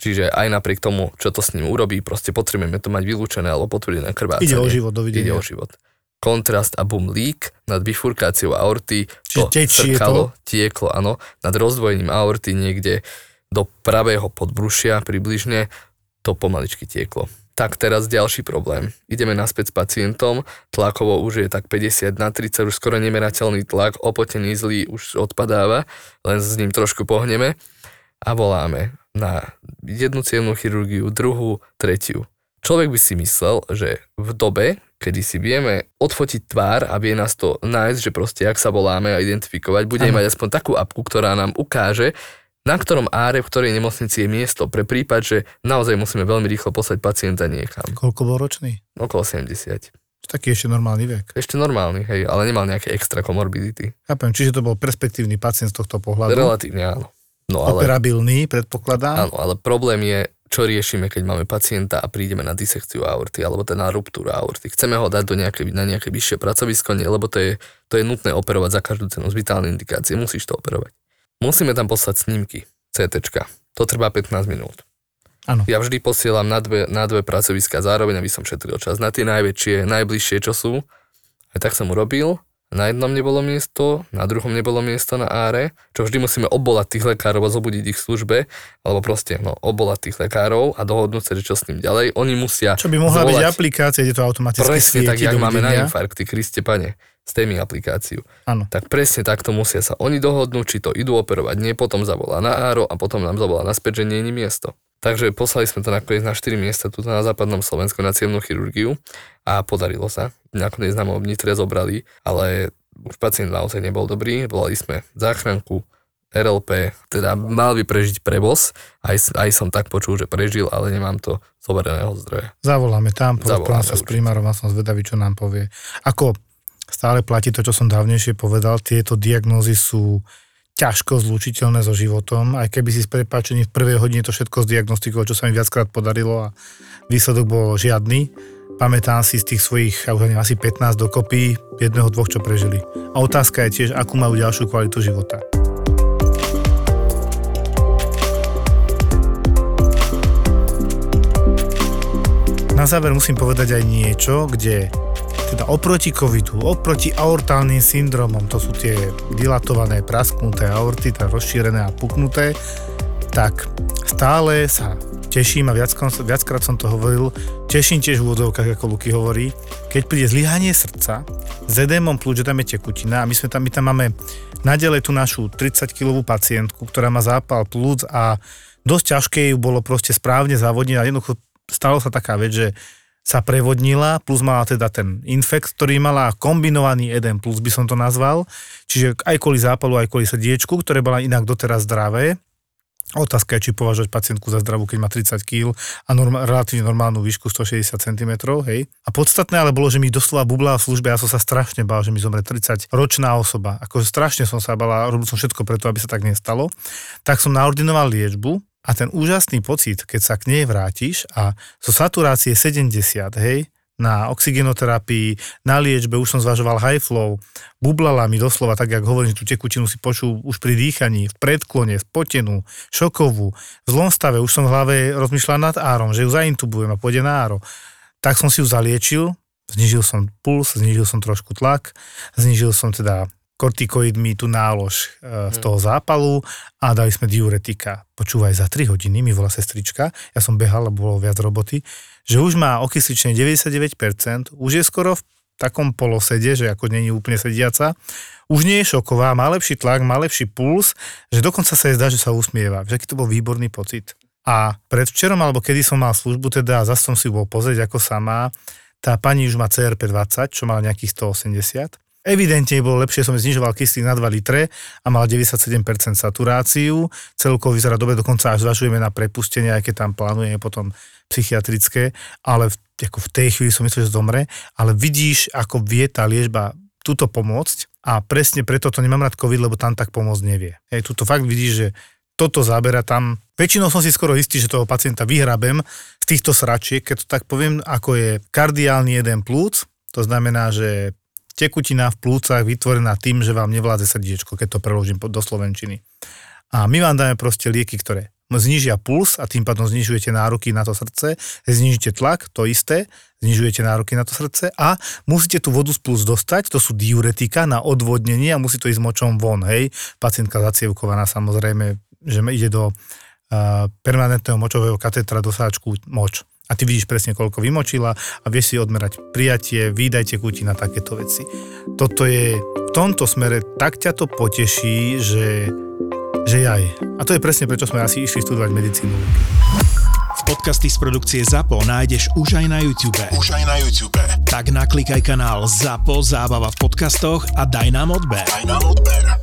Čiže aj napriek tomu, čo to s ním urobí, proste potrebujeme to mať vylúčené alebo potvrdené krvácanie. Ide o život, dovidenia. Ide o život. Kontrast a bum, lík nad bifurkáciou aorty, to srkalo, tieklo, áno, nad rozdvojením aorty niekde do pravého podbrušia približne, to pomaličky tieklo. Tak teraz ďalší problém. Ideme naspäť s pacientom, tlakovo už je tak päťdesiat na tridsať, už skoro nemerateľný tlak, opotený, zlý, už odpadáva, len s ním trošku pohneme a voláme na jednu cievnú chirurgiu, druhú, tretiu. Človek by si myslel, že v dobe, kedy si vieme odfotiť tvár a vie nás to nájsť, že proste, jak sa voláme a identifikovať, budeme mať aspoň takú apku, ktorá nám ukáže, na ktorom áre, v ktorej nemocnici je miesto, pre prípad, že naozaj musíme veľmi rýchlo poslať pacienta niekam. Koľko bol ročný? Okolo sedemdesiat. Taký ešte normálny vek. Ešte normálny, hej, ale nemal nejaké extra komorbidity. Chápem, čiže to bol perspektívny pacient z tohto pohľadu? Relatívne áno. No, ale, operabilný, predpokladám. Áno, ale problém je, čo riešime, keď máme pacienta a prídeme na disekciu aorty, alebo teda na ruptúru aorty. Chceme ho dať do nejaké, na nejaké vyššie pracovisko, nie, lebo to je, to je nutné operovať za každú cenu z vitálnej indikácie. Musíš to operovať. Musíme tam poslať snímky, CTčka. To trvá pätnásť minút. Áno. Ja vždy posielam na dve, na dve pracoviska zároveň, aby som šetril čas. Na tie najväčšie, najbližšie, čo sú. Aj tak som urobil. Na jednom nebolo miesto, na druhom nebolo miesto na áre, čo vždy musíme obolať tých lekárov a zobudiť ich v službe, alebo proste no, obolať tých lekárov a dohodnúť sa, že čo s ním ďalej. Oni musia Čo by mohla zvolať, byť aplikácia, kde to automaticky presne tak, jak máme na infarkty, Kriste Pane, STEMI aplikáciu. Áno. Tak presne takto musia sa oni dohodnúť, či to idú operovať, nie, potom zavolá na áro a potom nám zavolá naspäť, že nie je miesto. Takže poslali sme to nakoniec na štyri miesta tu na západnom Slovensku na cievnu chirurgiu a podarilo sa. Nakoniec nám ho v Nitre zobrali, ale už pacient naozaj nebol dobrý. Volali sme záchranku, er el pé, teda mal by prežiť prevoz. Aj, aj som tak počul, že prežil, ale nemám to zobereného zdroja. Zavoláme tam, porozprávam sa s primárom a som zvedavý, čo nám povie. Ako stále platí to, čo som dávnejšie povedal, tieto diagnózy sú ťažko zlučiteľné so životom, aj keby si s prepáčením v prvej hodine to všetko zdiagnostikovalo, čo sa mi viackrát podarilo a výsledok bol žiadny. Pamätám si z tých svojich, ja už neviem, asi pätnásť dokopy, jedného, dvoch, čo prežili. A otázka je tiež, akú majú ďalšiu kvalitu života. Na záver musím povedať aj niečo, kde teda oproti covidu, oproti aortálnym syndromom, to sú tie dilatované, prasknuté aorty, tá rozšírené a puknuté, tak stále sa teším a viackrát, viackrát som to hovoril, teším tiež v úvodzovkách, ako Luky hovorí, keď príde zlyhanie srdca s edémom plúc, že tam je tekutina a my sme tam, my tam máme naďalej tú našu tridsaťkilovú pacientku, ktorá má zápal plúc a dosť ťažké ju bolo proste správne závodniť a jednoducho stalo sa taká vec, že sa prevodnila, plus mala teda ten infekt, ktorý mala kombinovaný edém plus by som to nazval, čiže aj kvôli zápalu, aj kvôli srdiečku, ktoré bola inak doteraz zdravé. Otázka je, či považovať pacientku za zdravú, keď má tridsať kíl a norma, relatívne normálnu výšku stošesťdesiat centimetrov, hej. A podstatné ale bolo, že mi doslova bublala v službe, ja som sa strašne bál, že mi zomre tridsaťročná osoba. Akože strašne som sa bala, robil som všetko preto, aby sa tak nestalo. Tak som naordinoval liečbu a ten úžasný pocit, keď sa k nej vrátiš a zo saturácie sedemdesiat, hej, na oxygenoterapii, na liečbe, už som zvažoval high flow, bublala mi doslova, tak jak hovorím, že tú tekutinu si počul už pri dýchaní, v predklone, v potenu, šokovú, v zlom stave, už som v hlave rozmýšľal nad árom, že ju zaintubujem a pôjde na áro. Tak som si ju zaliečil, znížil som puls, znížil som trošku tlak, znížil som teda kortikoidmi tú nálož z toho zápalu a dali sme diuretika. Počúvaj, za tri hodiny mi volá sestrička, ja som behal, bolo viac roboty, že už má okysličenie deväťdesiatdeväť percent, už je skoro v takom polosede, že ako není úplne sediaca, už nie je šoková, má lepší tlak, má lepší puls, že dokonca sa jej zdá, že sa usmieva. Že aký to bol výborný pocit. A predvčerom, alebo kedy som mal službu, teda zase som si bol pozrieť, ako sa má, tá pani už má C R P dvadsať, čo mala nejakých stoosemdesiat. Evidentne bolo lepšie, som znižoval kyslík na dva litre a mal deväťdesiatsedem percent saturáciu. Celkovo vyzerá dobre, dokonca až zvažujeme na prepustenie, aj keď tam plánujeme potom psychiatrické, ale v, ako v tej chvíli som myslel, že zomre. Ale vidíš, ako vie tá liečba túto pomôcť a presne preto to nemám rád COVID, lebo tam tak pomôcť nevie. Hej, tuto fakt vidíš, že toto zábera tam. Väčšinou som si skoro istý, že toho pacienta vyhrabem z týchto sračiek, keď to tak poviem, ako je kardiálny edém plúc, to znamená, že tekutina v plúcach vytvorená tým, že vám nevládze srdiečko, keď to preložím do slovenčiny. A my vám dáme proste lieky, ktoré znižia puls a tým pádom znižujete nároky na to srdce, znižíte tlak, to isté, znižujete nároky na to srdce a musíte tú vodu z plus dostať, to sú diuretika na odvodnenie a musí to ísť močom von, hej. Pacientka zacievkovaná, samozrejme, že ide do uh, permanentného močového katetra do sáčku moč. A ty vidíš presne, koľko vymočila a vieš si odmerať prijatie, výdaj tekutín na takéto veci. Toto je v tomto smere, tak ťa to poteší, že, že jaj. A to je presne, prečo sme asi išli študovať medicínu. Podcasty z produkcie Zapo nájdeš už aj na YouTube. Už aj na YouTube. Tak naklikaj kanál Zapo Zábava v podcastoch a daj nám odber. Daj nám odber.